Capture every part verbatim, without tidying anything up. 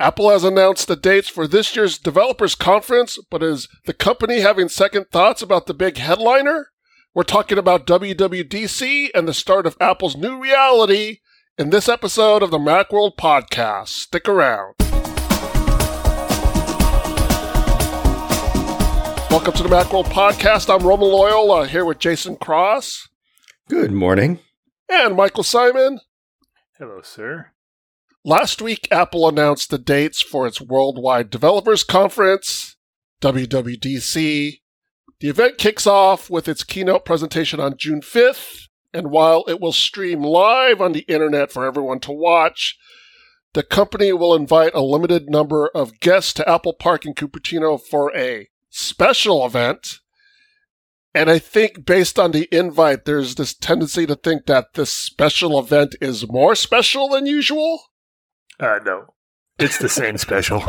Apple has announced the dates for this year's Developers Conference, but is the company having second thoughts about the big headliner? We're talking about W W D C and the start of Apple's new reality in this episode of the Macworld Podcast. Stick around. Welcome to the Macworld Podcast. I'm Roman Loyola, here with Jason Cross. Good morning. And Michael Simon. Hello, sir. Last week, Apple announced the dates for its Worldwide Developers Conference, W W D C. The event kicks off with its keynote presentation on June fifth, and while it will stream live on the internet for everyone to watch, the company will invite a limited number of guests to Apple Park in Cupertino for a special event. And I think based on the invite, there's this tendency to think that this special event is more special than usual. Uh, no, it's the same special.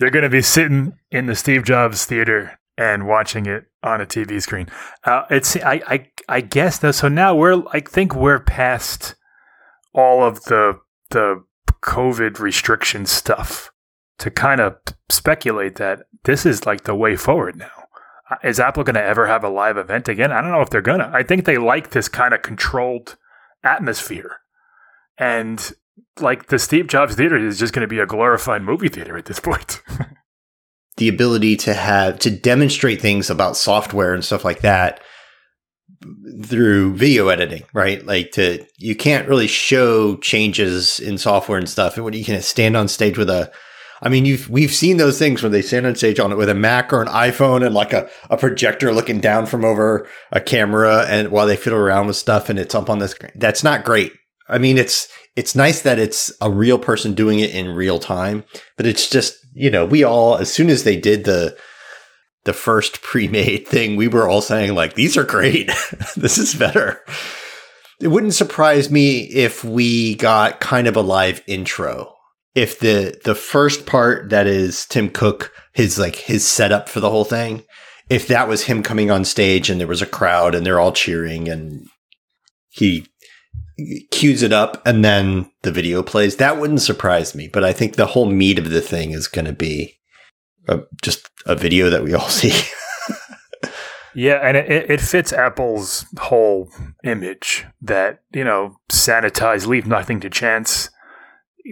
You're going to be sitting in the Steve Jobs Theater and watching it on a T V screen. Uh, it's I, I I guess though. So now we're I think we're past all of the the COVID restriction stuff to kind of speculate that this is like the way forward now. Is Apple going to ever have a live event again? I don't know if they're going to. I think they like this kind of controlled atmosphere, and like the Steve Jobs Theater is just going to be a glorified movie theater at this point. The ability to have to demonstrate things about software and stuff like that through video editing, right? Like to you can't really show changes in software and stuff. And when you can stand on stage with a, I mean, you've we've seen those things when they stand on stage on it with a Mac or an iPhone and like a, a projector looking down from over a camera and while they fiddle around with stuff and it's up on the screen. That's not great. I mean, it's it's nice that it's a real person doing it in real time, but it's just, you know, we all, as soon as they did the the first pre-made thing, we were all saying like, these are great. This is better. It wouldn't surprise me if we got kind of a live intro. If the the first part that is Tim Cook, his like his setup for the whole thing, if that was him coming on stage and there was a crowd and they're all cheering and he cues it up and then the video plays, that wouldn't surprise me. But I think the whole meat of the thing is going to be a, just a video that we all see. Yeah. And it, it fits Apple's whole image that, you know, sanitize, leave nothing to chance.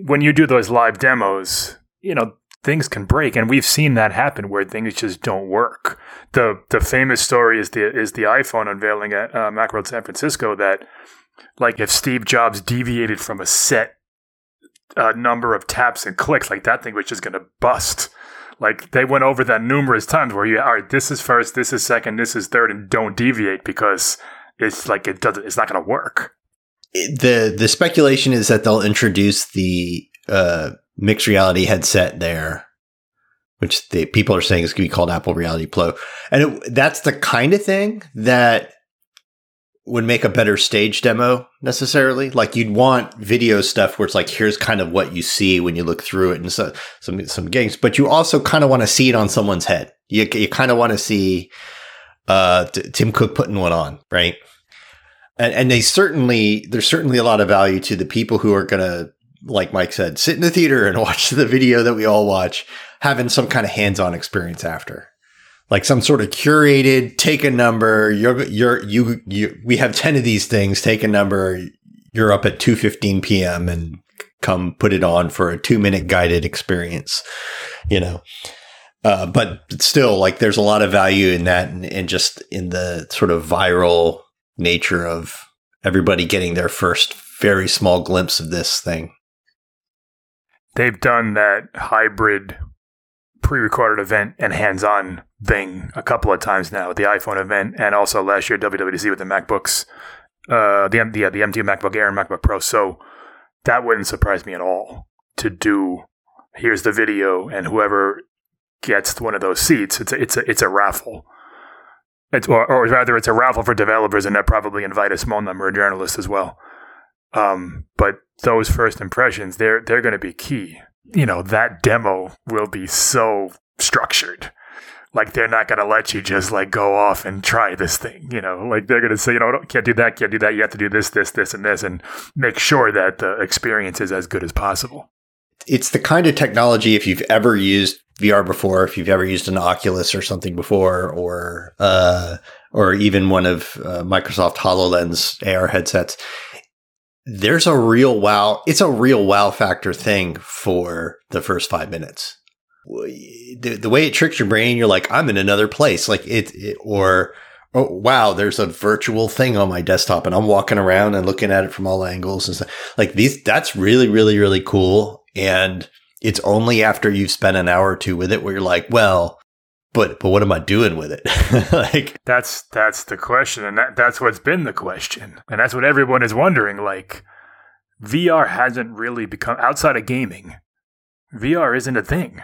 When you do those live demos, you know, things can break. And we've seen that happen where things just don't work. The the famous story is the, is the iPhone unveiling at uh, Macworld San Francisco that, like if Steve Jobs deviated from a set uh, number of taps and clicks, like that thing was just going to bust. Like they went over that numerous times where you, all right, this is first, this is second, this is third, and don't deviate because it's like it doesn't, it's not going to work. It, the The speculation is that they'll introduce the uh, mixed reality headset there, which the people are saying is going to be called Apple Reality Pro, and it, that's the kind of thing that would make a better stage demo necessarily. Like you'd want video stuff where it's like, here's kind of what you see when you look through it and so, some, some games, but you also kind of want to see it on someone's head. You, you kind of want to see uh, t- Tim Cook putting one on. Right. And, and they certainly, there's certainly a lot of value to the people who are going to, like Mike said, sit in the theater and watch the video that we all watch, having some kind of hands-on experience after. Like some sort of curated, take a number, you're, you're, you, you, we have ten of these things, take a number, you're up at two fifteen p.m. and come put it on for a two minute guided experience, you know? Uh, but still, like there's a lot of value in that and, and just in the sort of viral nature of everybody getting their first very small glimpse of this thing. They've done that hybrid pre-recorded event and hands-on thing a couple of times now with the iPhone event and also last year W W D C with the MacBooks, uh, the, yeah, the M two MacBook Air and MacBook Pro. So that wouldn't surprise me at all to do, here's the video and whoever gets one of those seats, it's a, it's a, it's a raffle. It's, or, or rather it's a raffle for developers and they'll probably invite a small number of journalists as well. Um, but those first impressions, they're they're going to be key. You know, that demo will be so structured. Like, they're not going to let you just, like, go off and try this thing, you know? Like, they're going to say, you know, can't do that, can't do that. You have to do this, this, this, and this, and make sure that the experience is as good as possible. it's the kind of technology, if you've ever used V R before, if you've ever used an Oculus or something before, or uh, or even one of uh, Microsoft HoloLens A R headsets, there's a real wow. It's a real wow factor thing for the first five minutes. The, the way it tricks your brain, you're like, I'm in another place. Like it, it or, oh, wow, there's a virtual thing on my desktop and I'm walking around and looking at it from all angles and stuff. Like these, that's really, really, really cool. And it's only after you've spent an hour or two with it where you're like, well, but, but what am I doing with it? Like that's, that's the question. And that, that's what's been the question. And that's what everyone is wondering. Like V R hasn't really become, outside of gaming, V R isn't a thing.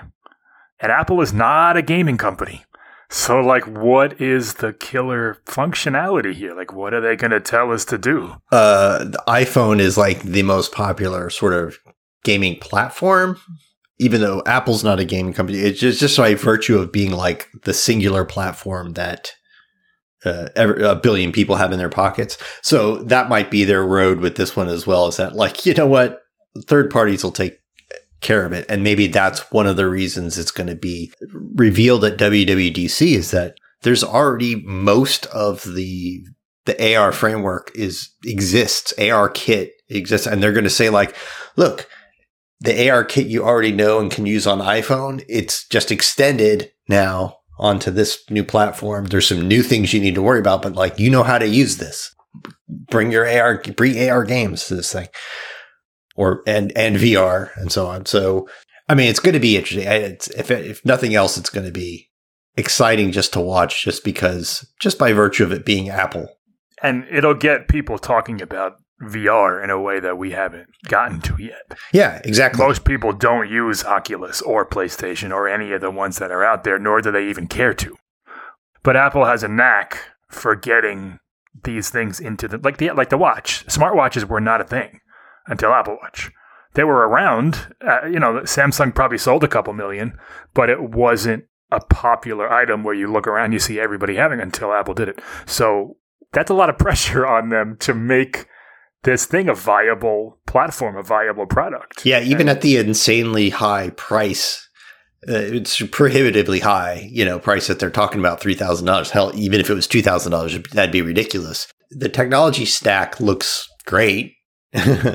And Apple is not a gaming company. So, like, what is the killer functionality here? Like, what are they going to tell us to do? Uh, the iPhone is, like, the most popular sort of gaming platform, even though Apple's not a gaming company. It's just, just by virtue of being, like, the singular platform that uh, every, a billion people have in their pockets. So that might be their road with this one as well, is that, like, you know what? Third parties will take care of it. And maybe that's one of the reasons it's going to be revealed at W W D C, is that there's already most of the the A R framework is exists, ARKit exists, and they're going to say like, look, the ARKit you already know and can use on iPhone, it's just extended now onto this new platform. There's some new things you need to worry about, but like, you know how to use this. Bring your A R, bring A R games to this thing. Or and and V R and so on. So, I mean, it's going to be interesting. It's, if if nothing else, it's going to be exciting just to watch, just because, just by virtue of it being Apple. And it'll get people talking about V R in a way that we haven't gotten to yet. Yeah, exactly. Most people don't use Oculus or PlayStation or any of the ones that are out there, nor do they even care to. But Apple has a knack for getting these things into the like the like the watch. Smartwatches were not a thing until Apple Watch. They were around, uh, you know, Samsung probably sold a couple million, but it wasn't a popular item where you look around, you see everybody having it until Apple did it. So that's a lot of pressure on them to make this thing a viable platform, a viable product. Yeah, even and, at the insanely high price, uh, it's prohibitively high, you know, price that they're talking about, three thousand dollars. Hell, even if it was two thousand dollars, that'd be ridiculous. The technology stack looks great.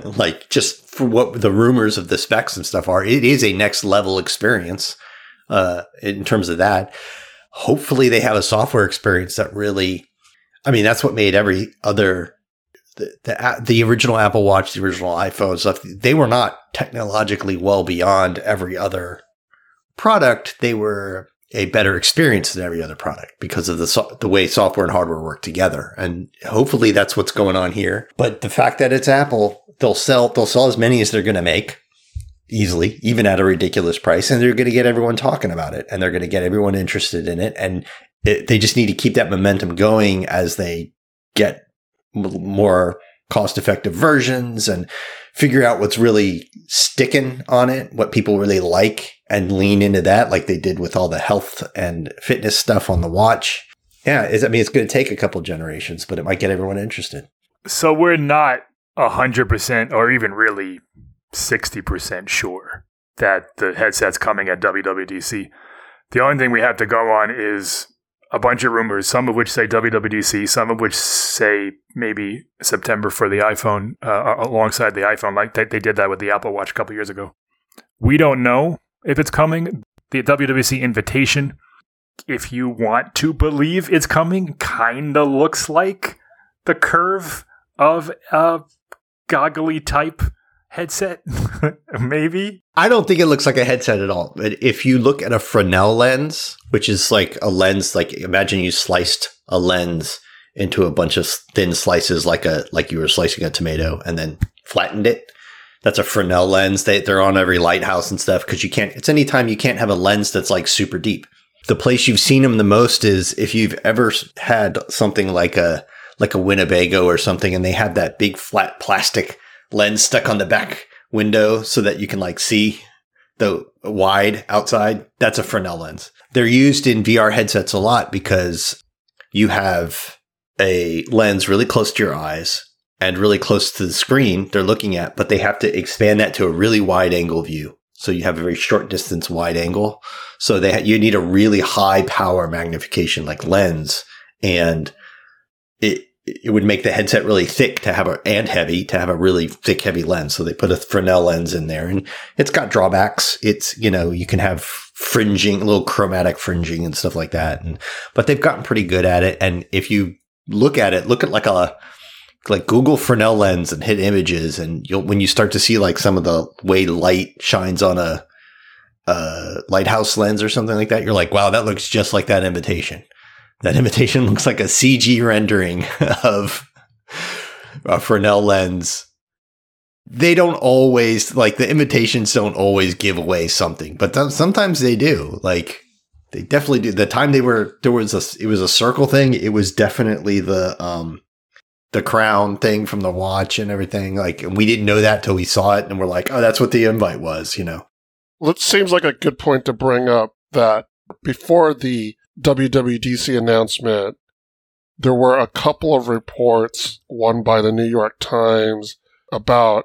Like, just for what the rumors of the specs and stuff are, it is a next level experience uh, in terms of that. Hopefully they have a software experience that really, I mean, that's what made every other, the, the, the original Apple Watch, the original iPhone stuff, they were not technologically well beyond every other product. They were a better experience than every other product because of the so- the way software and hardware work together, and hopefully that's what's going on here. But the fact that it's Apple, they'll sell they'll sell as many as they're going to make easily, even at a ridiculous price, and they're going to get everyone talking about it, and they're going to get everyone interested in it, and it, they just need to keep that momentum going as they get more cost-effective versions and figure out what's really sticking on it, what people really like, and lean into that like they did with all the health and fitness stuff on the watch. Yeah, it's, I mean, it's going to take a couple generations, but it might get everyone interested. So we're not one hundred percent or even really sixty percent sure that the headset's coming at W W D C. The only thing we have to go on is a bunch of rumors, some of which say W W D C, some of which say maybe September for the iPhone, uh, alongside the iPhone, like they, they did that with the Apple Watch a couple years ago. We don't know if it's coming. The W W D C invitation, if you want to believe it's coming, kind of looks like the curve of a goggly type headset, maybe. I don't think it looks like a headset at all. If you look at a Fresnel lens, which is like a lens, like imagine you sliced a lens into a bunch of thin slices, like a like you were slicing a tomato, and then flattened it. That's a Fresnel lens. They they're on every lighthouse and stuff because you can't. It's any time you can't have a lens that's like super deep. The place you've seen them the most is if you've ever had something like a like a Winnebago or something, and they have that big flat plastic lens stuck on the back window so that you can like see the wide outside. That's a Fresnel lens. They're used in V R headsets a lot because you have a lens really close to your eyes and really close to the screen they're looking at, but they have to expand that to a really wide angle view So you have a very short distance wide angle. So they ha- you need a really high power magnification like lens, and it it would make the headset really thick to have a and heavy to have a really thick heavy lens. So they put a Fresnel lens in there, and it's got drawbacks. It's, you know, you can have fringing, little chromatic fringing and stuff like that. And but they've gotten pretty good at it. And if you look at it, look at like a like Google Fresnel lens and hit images, and you'll when you start to see like some of the way light shines on a, a lighthouse lens or something like that, you're like, wow, that looks just like that imitation. That imitation looks like a C G rendering of a Fresnel lens. They don't always, like, the imitations don't always give away something, but th- sometimes they do. Like, they definitely do. The time they were, there was a, it was a circle thing. It was definitely the, um, the crown thing from the watch and everything. Like, and we didn't know that till we saw it, and we're like, oh, that's what the invite was, you know? Well, it seems like a good point to bring up that before the W W D C announcement, there were a couple of reports, one by the New York Times, about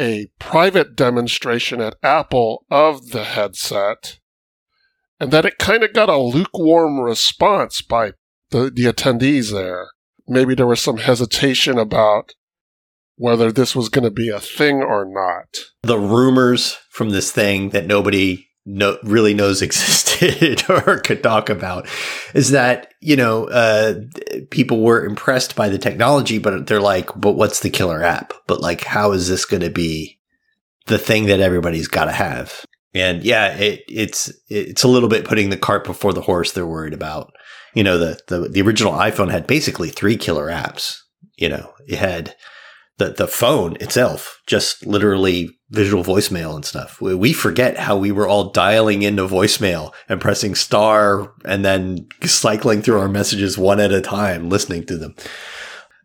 a private demonstration at Apple of the headset, and that it kind of got a lukewarm response by the, the attendees there. Maybe there was some hesitation about whether this was going to be a thing or not. The rumors from this thing that nobody no, really knows existed or could talk about is that, you know, uh, people were impressed by the technology, but they're like, but what's the killer app? But like, how is this going to be the thing that everybody's got to have? And yeah, it, it's, it's a little bit putting the cart before the horse. They're worried about, you know, the, the, the original iPhone had basically three killer apps. You know, it had the, the phone itself, just literally visual voicemail and stuff. We, we forget how we were all dialing into voicemail and pressing star and then cycling through our messages one at a time, listening to them.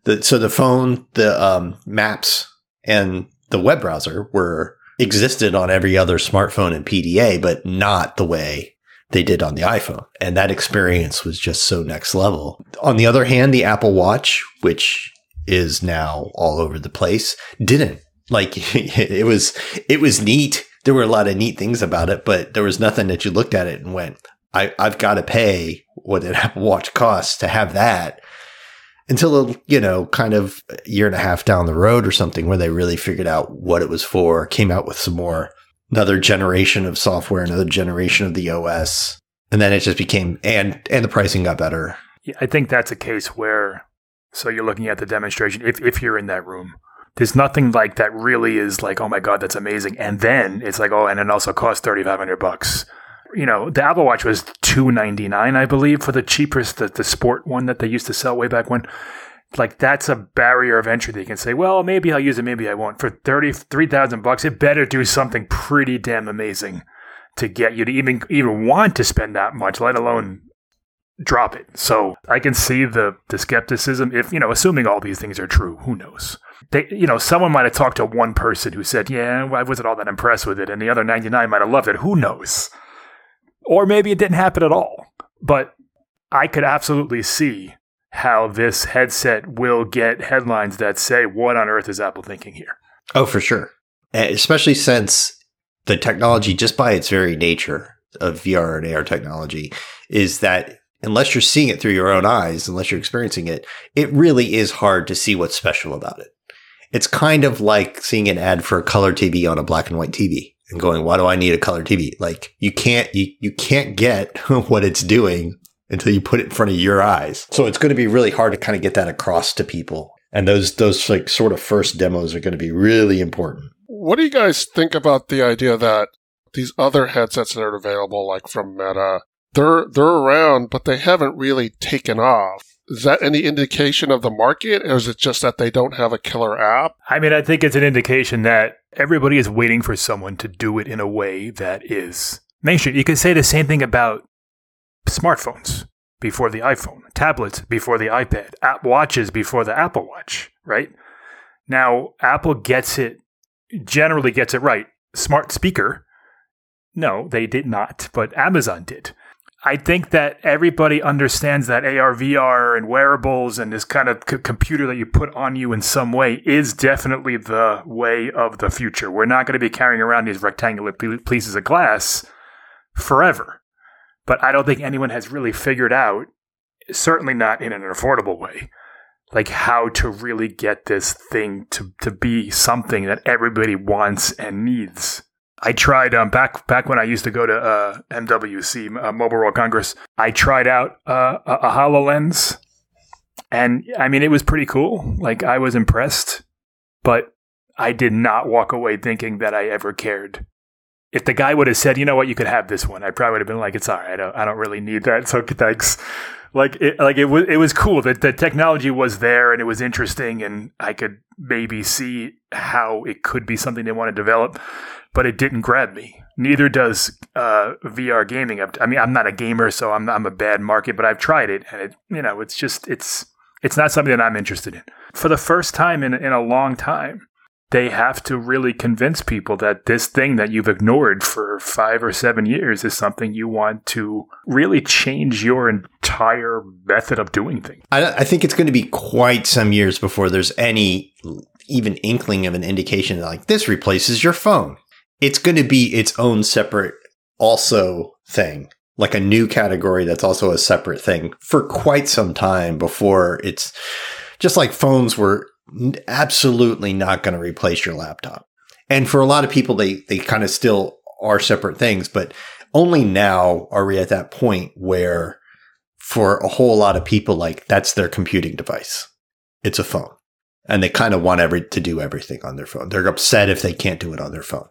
The, so the phone, the um, maps, and the web browser were existed on every other smartphone and P D A, but not the way they did on the iPhone. And that experience was just so next level. On the other hand, the Apple Watch, which is now all over the place, didn't. Like, it was, it was neat. There were a lot of neat things about it, but there was nothing that you looked at it and went, I, I've got to pay what an Apple Watch costs to have that, until, you know, kind of a year and a half down the road or something, where they really figured out what it was for, came out with some more, another generation of software, another generation of the O S. And then it just became, and, and the pricing got better. Yeah, I think that's a case where, so you're looking at the demonstration, if, if you're in that room, there's nothing like that really is like, oh my God, that's amazing. And then it's like, oh, and it also costs thirty-five hundred bucks. You know, the Apple Watch was two ninety-nine, I believe, for the cheapest, the, the sport one that they used to sell way back when. Like, that's a barrier of entry that you can say, well, maybe I'll use it, maybe I won't. For thirty-three thousand bucks, it better do something pretty damn amazing to get you to even even want to spend that much, let alone drop it. So I can see the the skepticism, if, you know, assuming all these things are true, who knows? They, you know, someone might have talked to one person who said, yeah, I wasn't all that impressed with it, and the other ninety-nine might have loved it. Who knows? Or maybe it didn't happen at all. But I could absolutely see how this headset will get headlines that say, what on earth is Apple thinking here? Oh, for sure. Especially since the technology, just by its very nature of V R and A R technology, is that unless you're seeing it through your own eyes, unless you're experiencing it, it really is hard to see what's special about it. It's kind of like seeing an ad for a color T V on a black and white T V. And going, why do I need a color T V? Like, you can't, you, you can't get what it's doing until you put it in front of your eyes. So it's going to be really hard to kind of get that across to people. And those, those like sort of first demos are going to be really important. What do you guys think about the idea that these other headsets that are available, like from Meta, they're, they're around, but they haven't really taken off? Is that any indication of the market, or is it just that they don't have a killer app? I mean, I think it's an indication that everybody is waiting for someone to do it in a way that is mainstream. You can say the same thing about smartphones before the iPhone, tablets before the iPad, app watches before the Apple Watch, right? Now, Apple gets it, generally gets it right. Smart speaker, no, they did not, but Amazon did. I think that everybody understands that A R, V R, and wearables and this kind of c- computer that you put on you in some way is definitely the way of the future. We're not going to be carrying around these rectangular pieces of glass forever. But I don't think anyone has really figured out, certainly not in an affordable way, like how to really get this thing to, to be something that everybody wants and needs. I tried um, back back when I used to go to uh, M W C, uh, Mobile World Congress, I tried out uh, a, a HoloLens. And I mean, it was pretty cool. Like, I was impressed, but I did not walk away thinking that I ever cared. If the guy would have said, you know what, you could have this one, I probably would have been like, it's all right. I don't, I don't really need that. So thanks. Like, it, like it, was, it was cool that the technology was there and it was interesting and I could maybe see how it could be something they want to develop, but it didn't grab me. Neither does uh, V R gaming. I mean, I'm not a gamer, so I'm I'm a bad market, but I've tried it and it, you know, it's just, it's, it's not something that I'm interested in. For the first time in in a long time, they have to really convince people that this thing that you've ignored for five or seven years is something you want to really change your entire method of doing things. I, I think it's going to be quite some years before there's any even inkling of an indication that, like, this replaces your phone. It's going to be its own separate also thing, like a new category that's also a separate thing for quite some time before it's just like phones were absolutely not going to replace your laptop. And for a lot of people, they, they kind of still are separate things, but only now are we at that point where for a whole lot of people, like, that's their computing device. It's a phone. And they kind of want every to do everything on their phone. They're upset if they can't do it on their phone.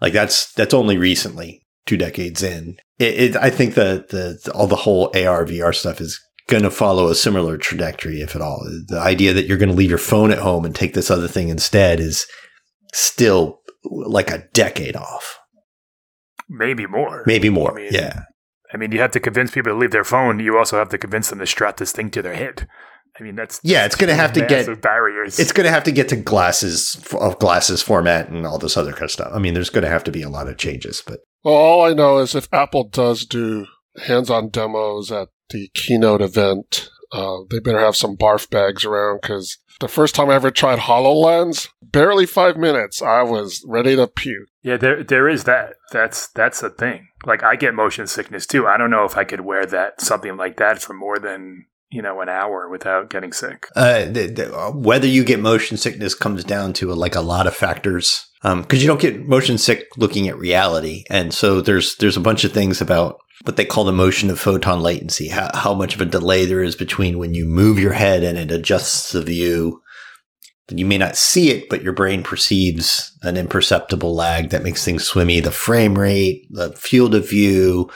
Like, that's that's only recently, two decades in. It, it, I think the, the all the whole A R, V R stuff is going to follow a similar trajectory, if at all. The idea that you're going to leave your phone at home and take this other thing instead is still like a decade off. Maybe more. Maybe more, I mean, yeah. I mean, you have to convince people to leave their phone. You also have to convince them to strap this thing to their head. I mean, that's yeah. It's going to have to get barriers. It's going to have to get to glasses of glasses format and all this other kind of stuff. I mean, there's going to have to be a lot of changes. But well, all I know is if Apple does do hands-on demos at the keynote event, uh, they better have some barf bags around, because the first time I ever tried HoloLens, barely five minutes, I was ready to puke. Yeah, there there is that. That's that's a thing. Like, I get motion sickness too. I don't know if I could wear that something like that for more than, you know, an hour without getting sick. Uh, the, the, uh, whether you get motion sickness comes down to a, like a lot of factors, um, because you don't get motion sick looking at reality. And so there's there's a bunch of things about what they call the motion of photon latency, how, how much of a delay there is between when you move your head and it adjusts the view. You may not see it, but your brain perceives an imperceptible lag that makes things swimmy. The frame rate, the field of view,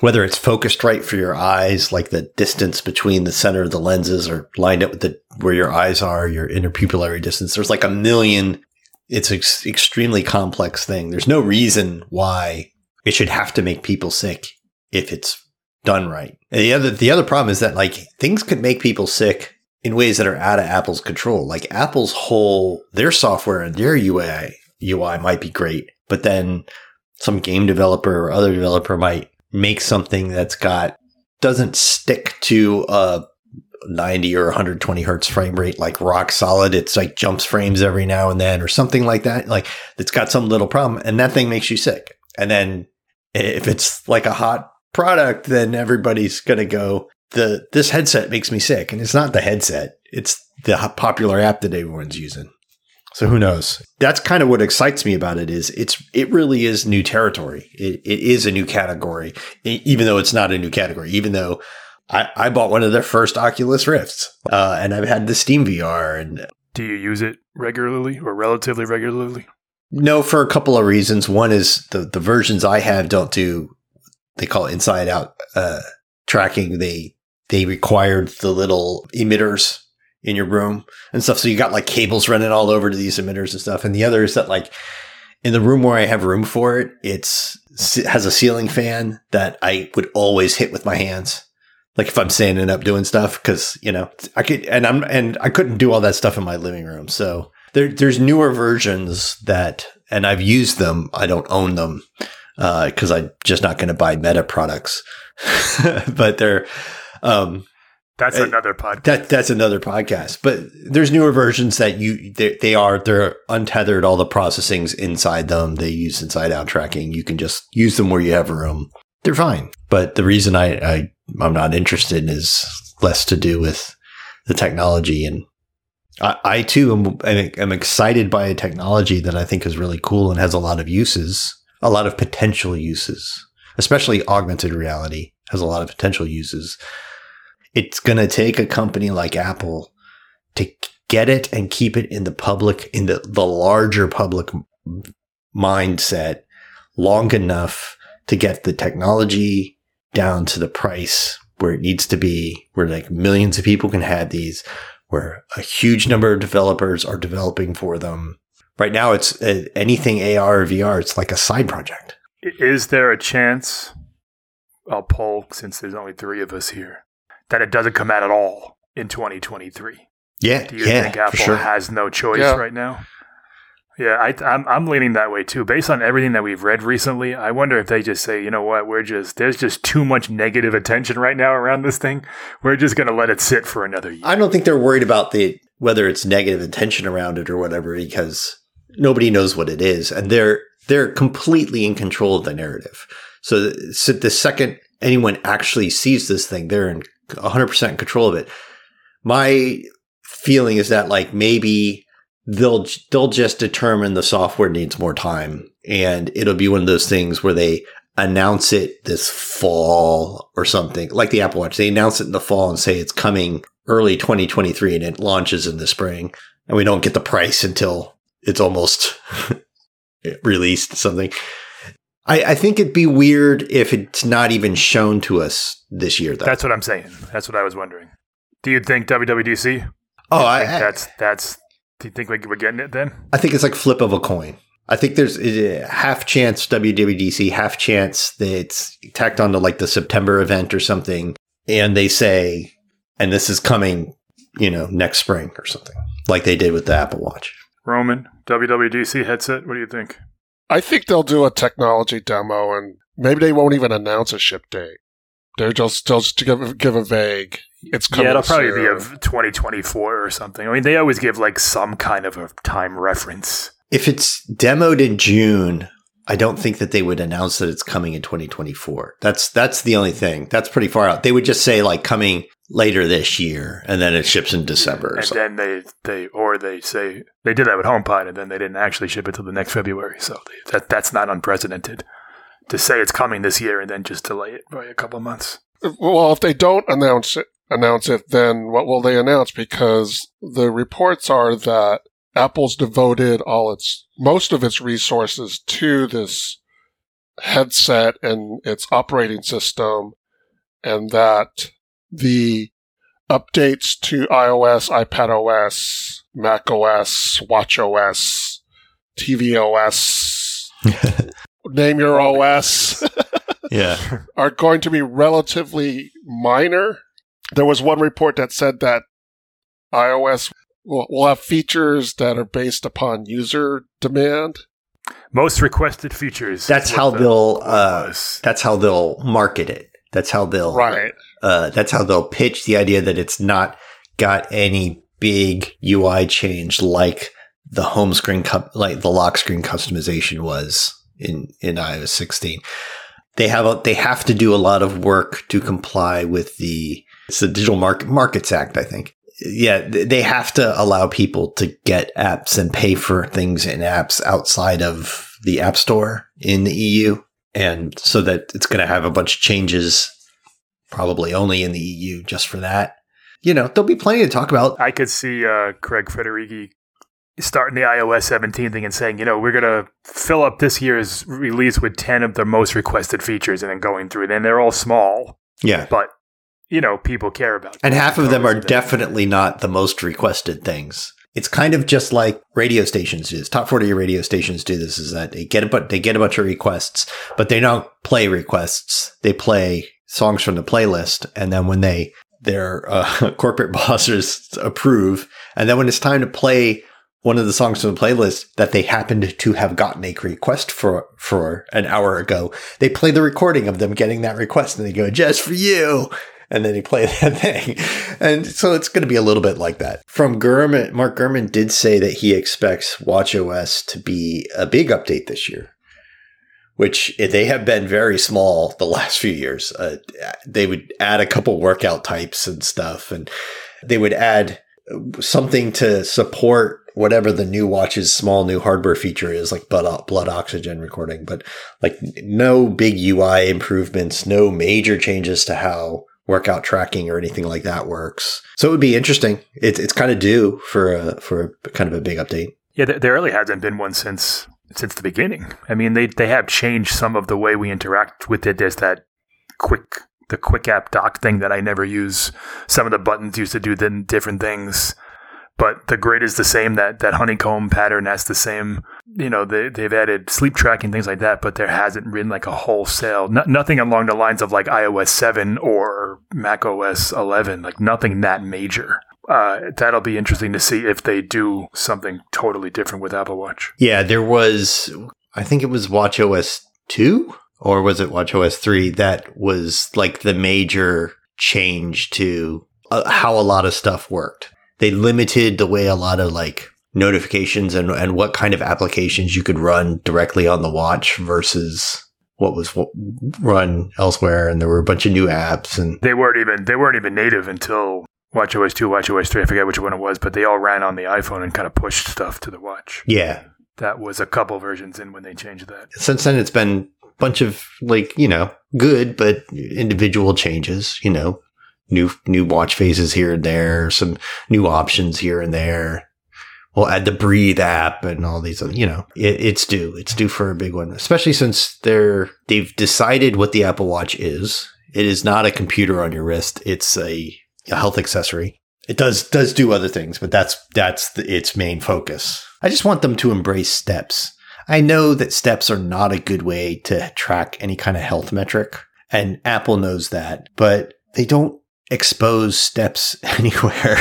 whether it's focused right for your eyes, like the distance between the center of the lenses or lined up with the, where your eyes are, your interpupillary distance. There's like a million. It's an ex- extremely complex thing. There's no reason why it should have to make people sick if it's done right. And the other, the other problem is that, like, things could make people sick in ways that are out of Apple's control. Like, Apple's whole, their software and their U I, U I might be great, but then some game developer or other developer might make something that's got, doesn't stick to a ninety or one hundred twenty hertz frame rate, like rock solid. It's like jumps frames every now and then or something like that. Like, it's got some little problem and that thing makes you sick. And then if it's like a hot product, then everybody's going to go, the, this headset makes me sick. And it's not the headset. It's the popular app that everyone's using. So who knows? That's kind of what excites me about it is it's it really is new territory. It, it is a new category, even though it's not a new category, even though I, I bought one of their first Oculus Rifts uh, and I've had the Steam V R. And do you use it regularly or relatively regularly? No, for a couple of reasons. One is the, the versions I have don't do, they call it inside out uh, tracking. They, they required the little emitters in your room and stuff. So you got like cables running all over to these emitters and stuff. And the other is that, like, in the room where I have room for it, it's it has a ceiling fan that I would always hit with my hands. Like, if I'm standing up doing stuff, cause, you know, I could, and I'm, and I couldn't do all that stuff in my living room. So there, there's newer versions that, and I've used them. I don't own them. because uh, I'm just not going to buy Meta products. But they're um, that's it, another podcast. That, that's another podcast. But there's newer versions that you they, they are they're untethered. All the processing's inside them. They use inside out tracking. You can just use them where you have room. They're fine. But the reason I, I I'm not interested in is less to do with the technology, and I, I too am, am excited by a technology that I think is really cool and has a lot of uses, a lot of potential uses, especially augmented reality has a lot of potential uses. It's going to take a company like Apple to get it and keep it in the public, in the, the larger public mindset long enough to get the technology down to the price where it needs to be, where like millions of people can have these, where a huge number of developers are developing for them. Right now, it's uh, anything A R or V R, it's like a side project. Is there a chance, I'll poll since there's only three of us here, that it doesn't come out at all in twenty twenty-three? Yeah, Do you yeah, think Apple sure. has no choice yeah. right now? Yeah, I, I'm, I'm leaning that way too. Based on everything that we've read recently, I wonder if they just say, you know what, we're just there's just too much negative attention right now around this thing. We're just going to let it sit for another year. I don't think they're worried about the whether it's negative attention around it or whatever, because nobody knows what it is, and they're they're completely in control of the narrative. So, so the second anyone actually sees this thing, they're in one hundred percent control of it. My feeling is that like maybe. They'll they'll just determine the software needs more time, and it'll be one of those things where they announce it this fall or something, like the Apple Watch. They announce it in the fall and say it's coming early twenty twenty-three, and it launches in the spring, and we don't get the price until it's almost released something. I, I think it'd be weird if it's not even shown to us this year, though. That's what I'm saying. That's what I was wondering. Do you think W W D C? Oh, I, I think that's that's. Do you think we're getting it then? I think it's like flip of a coin. I think there's a half chance W W D C, half chance that it's tacked onto like the September event or something. And they say, and this is coming, you know, next spring or something, like they did with the Apple Watch. Roman, W W D C headset, what do you think? I think they'll do a technology demo, and maybe they won't even announce a ship date. They're just, just to give, give a vague. It's coming yeah, it'll probably soon. Be of twenty twenty-four or something. I mean, they always give like some kind of a time reference. If it's demoed in June, I don't think that they would announce that it's coming in twenty twenty-four. That's that's the only thing. That's pretty far out. They would just say like coming later this year, and then it ships in December. Or and something. Then they, they or they say they did that with HomePod, and then they didn't actually ship it till the next February. So they, that that's not unprecedented to say it's coming this year and then just delay it by a couple months. Well, if they don't announce it. announce it, then what will they announce? Because the reports are that Apple's devoted all its, most of its resources to this headset and its operating system, and that the updates to iOS, iPadOS, macOS, watchOS, tvOS, name your O S, yeah, are going to be relatively minor. There was one report that said that iOS will, will have features that are based upon user demand. Most requested features. That's how the, they'll. Uh, that's how they'll market it. That's how they'll. Right. Uh, that's how they'll pitch the idea that it's not got any big U I change like the home screen, cu- like the lock screen customization was in, in iOS sixteen. They have a, they have to do a lot of work to comply with the. It's the Digital Market Markets Act, I think. Yeah, they have to allow people to get apps and pay for things in apps outside of the App Store in the E U. And so that it's going to have a bunch of changes, probably only in the E U, just for that. You know, there'll be plenty to talk about. I could see uh, Craig Federighi starting the iOS seventeen thing and saying, you know, we're going to fill up this year's release with ten of the most requested features, and then going through them. They're all small. Yeah. But. You know, people care about it. And half of them are definitely not the most requested things. It's kind of just like radio stations do this. Top forty radio stations do this, is that they get a but they get a bunch of requests, but they don't play requests. They play songs from the playlist, and then when they their uh, corporate bosses approve, and then when it's time to play one of the songs from the playlist that they happened to have gotten a request for for an hour ago. They play the recording of them getting that request and they go, "Just for you." And then he played that thing. And so it's going to be a little bit like that. From Gurman, Mark Gurman did say that he expects watchOS to be a big update this year, which they have been very small the last few years. Uh, they would add a couple workout types and stuff, and they would add something to support whatever the new watch's small new hardware feature is, like blood, blood oxygen recording, but like no big U I improvements, no major changes to how workout tracking or anything like that works. So it would be interesting. It's it's kind of due for a, for a, kind of a big update. Yeah, there really hasn't been one since since the beginning. I mean, they they have changed some of the way we interact with it. There's that quick the quick app dock thing that I never use. Some of the buttons used to do the different things, but the grid is the same. That that honeycomb pattern, that's the same. You know, they they've added sleep tracking, things like that, but there hasn't been like a wholesale no, nothing along the lines of like iOS seven or macOS eleven, like nothing that major. Uh, that'll be interesting to see if they do something totally different with Apple Watch. Yeah, there was, I think it was watchOS two or was it watchOS three that was like the major change to uh, how a lot of stuff worked. They limited the way a lot of like notifications and, and what kind of applications you could run directly on the watch versus what was run elsewhere. And there were a bunch of new apps, and they weren't even, they weren't even native until watchOS two, watchOS three. I forget which one it was, but they all ran on the iPhone and kind of pushed stuff to the watch. Yeah. That was a couple versions in when they changed that. Since then, it's been a bunch of like, you know, good, but individual changes, you know. New new watch faces here and there, some new options here and there. We'll add the Breathe app and all these, you know, it, it's due. It's due for a big one, especially since they're, they've decided what the Apple Watch is. It is not a computer on your wrist. It's a, a health accessory. It does does do other things, but that's that's the, its main focus. I just want them to embrace steps. I know that steps are not a good way to track any kind of health metric, and Apple knows that, but they don't expose steps anywhere.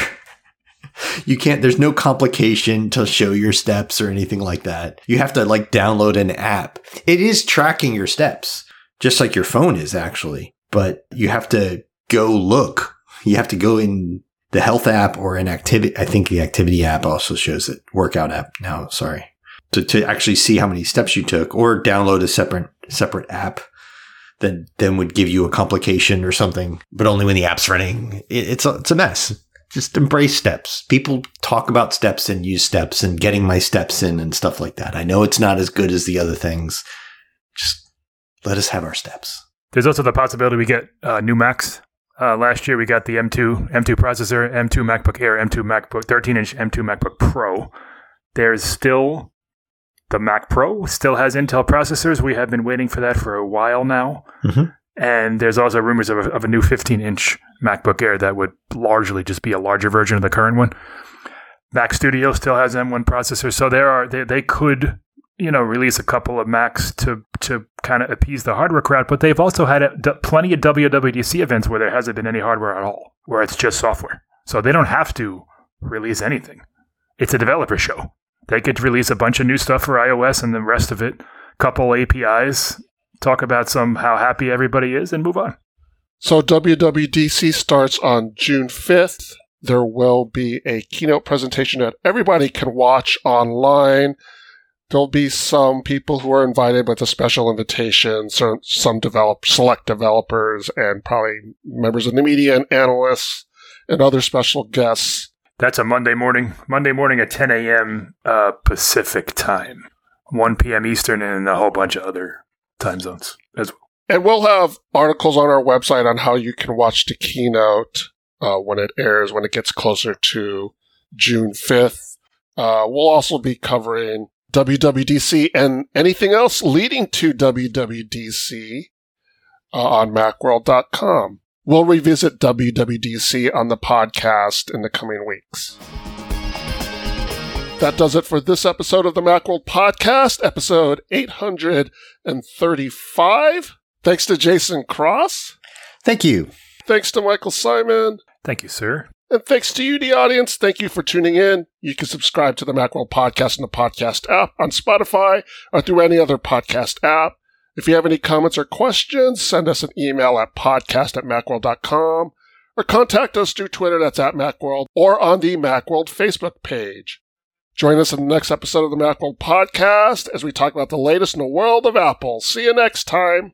You can't, there's no complication to show your steps or anything like that. You have to like download an app. It is tracking your steps, just like your phone is actually, but you have to go look. You have to go in the health app or an activity. I think the activity app also shows it, workout app now, sorry, to, to actually see how many steps you took, or download a separate, separate app that then would give you a complication or something, but only when the app's running. It, it's, a, it's a mess. Just embrace steps. People talk about steps and use steps and getting my steps in and stuff like that. I know it's not as good as the other things. Just let us have our steps. There's also the possibility we get uh, new Macs. Uh, last year we got the M two, M two processor, M two MacBook Air, M two MacBook, thirteen inch M two MacBook Pro. There's still... The Mac Pro still has Intel processors. We have been waiting for that for a while now. Mm-hmm. And there's also rumors of a, of a new fifteen inch MacBook Air that would largely just be a larger version of the current one. Mac Studio still has M one processors. So there are they, they could, you know, release a couple of Macs to to kind of appease the hardware crowd. But they've also had a, d- plenty of W W D C events where there hasn't been any hardware at all, where it's just software. So they don't have to release anything. It's a developer show. They could release a bunch of new stuff for iOS and the rest of it, couple A P Is, talk about some how happy everybody is, and move on. So W W D C starts on June fifth. There will be a keynote presentation that everybody can watch online. There'll be some people who are invited with a special invitation, so some develop, select developers, and probably members of the media and analysts and other special guests. That's a Monday morning. Monday morning at ten a.m. Uh, Pacific time, one p.m. Eastern, and a whole bunch of other time zones as well. And we'll have articles on our website on how you can watch the keynote uh, when it airs, when it gets closer to June fifth. Uh, we'll also be covering W W D C and anything else leading to W W D C uh, on macworld dot com. We'll revisit W W D C on the podcast in the coming weeks. That does it for this episode of the Macworld Podcast, episode eight hundred thirty-five. Thanks to Jason Cross. Thank you. Thanks to Michael Simon. Thank you, sir. And thanks to you, the audience. Thank you for tuning in. You can subscribe to the Macworld Podcast in the podcast app, on Spotify, or through any other podcast app. If you have any comments or questions, send us an email at podcast at macworld dot com, or contact us through Twitter, that's at Macworld, or on the Macworld Facebook page. Join us in the next episode of the Macworld Podcast as we talk about the latest in the world of Apple. See you next time.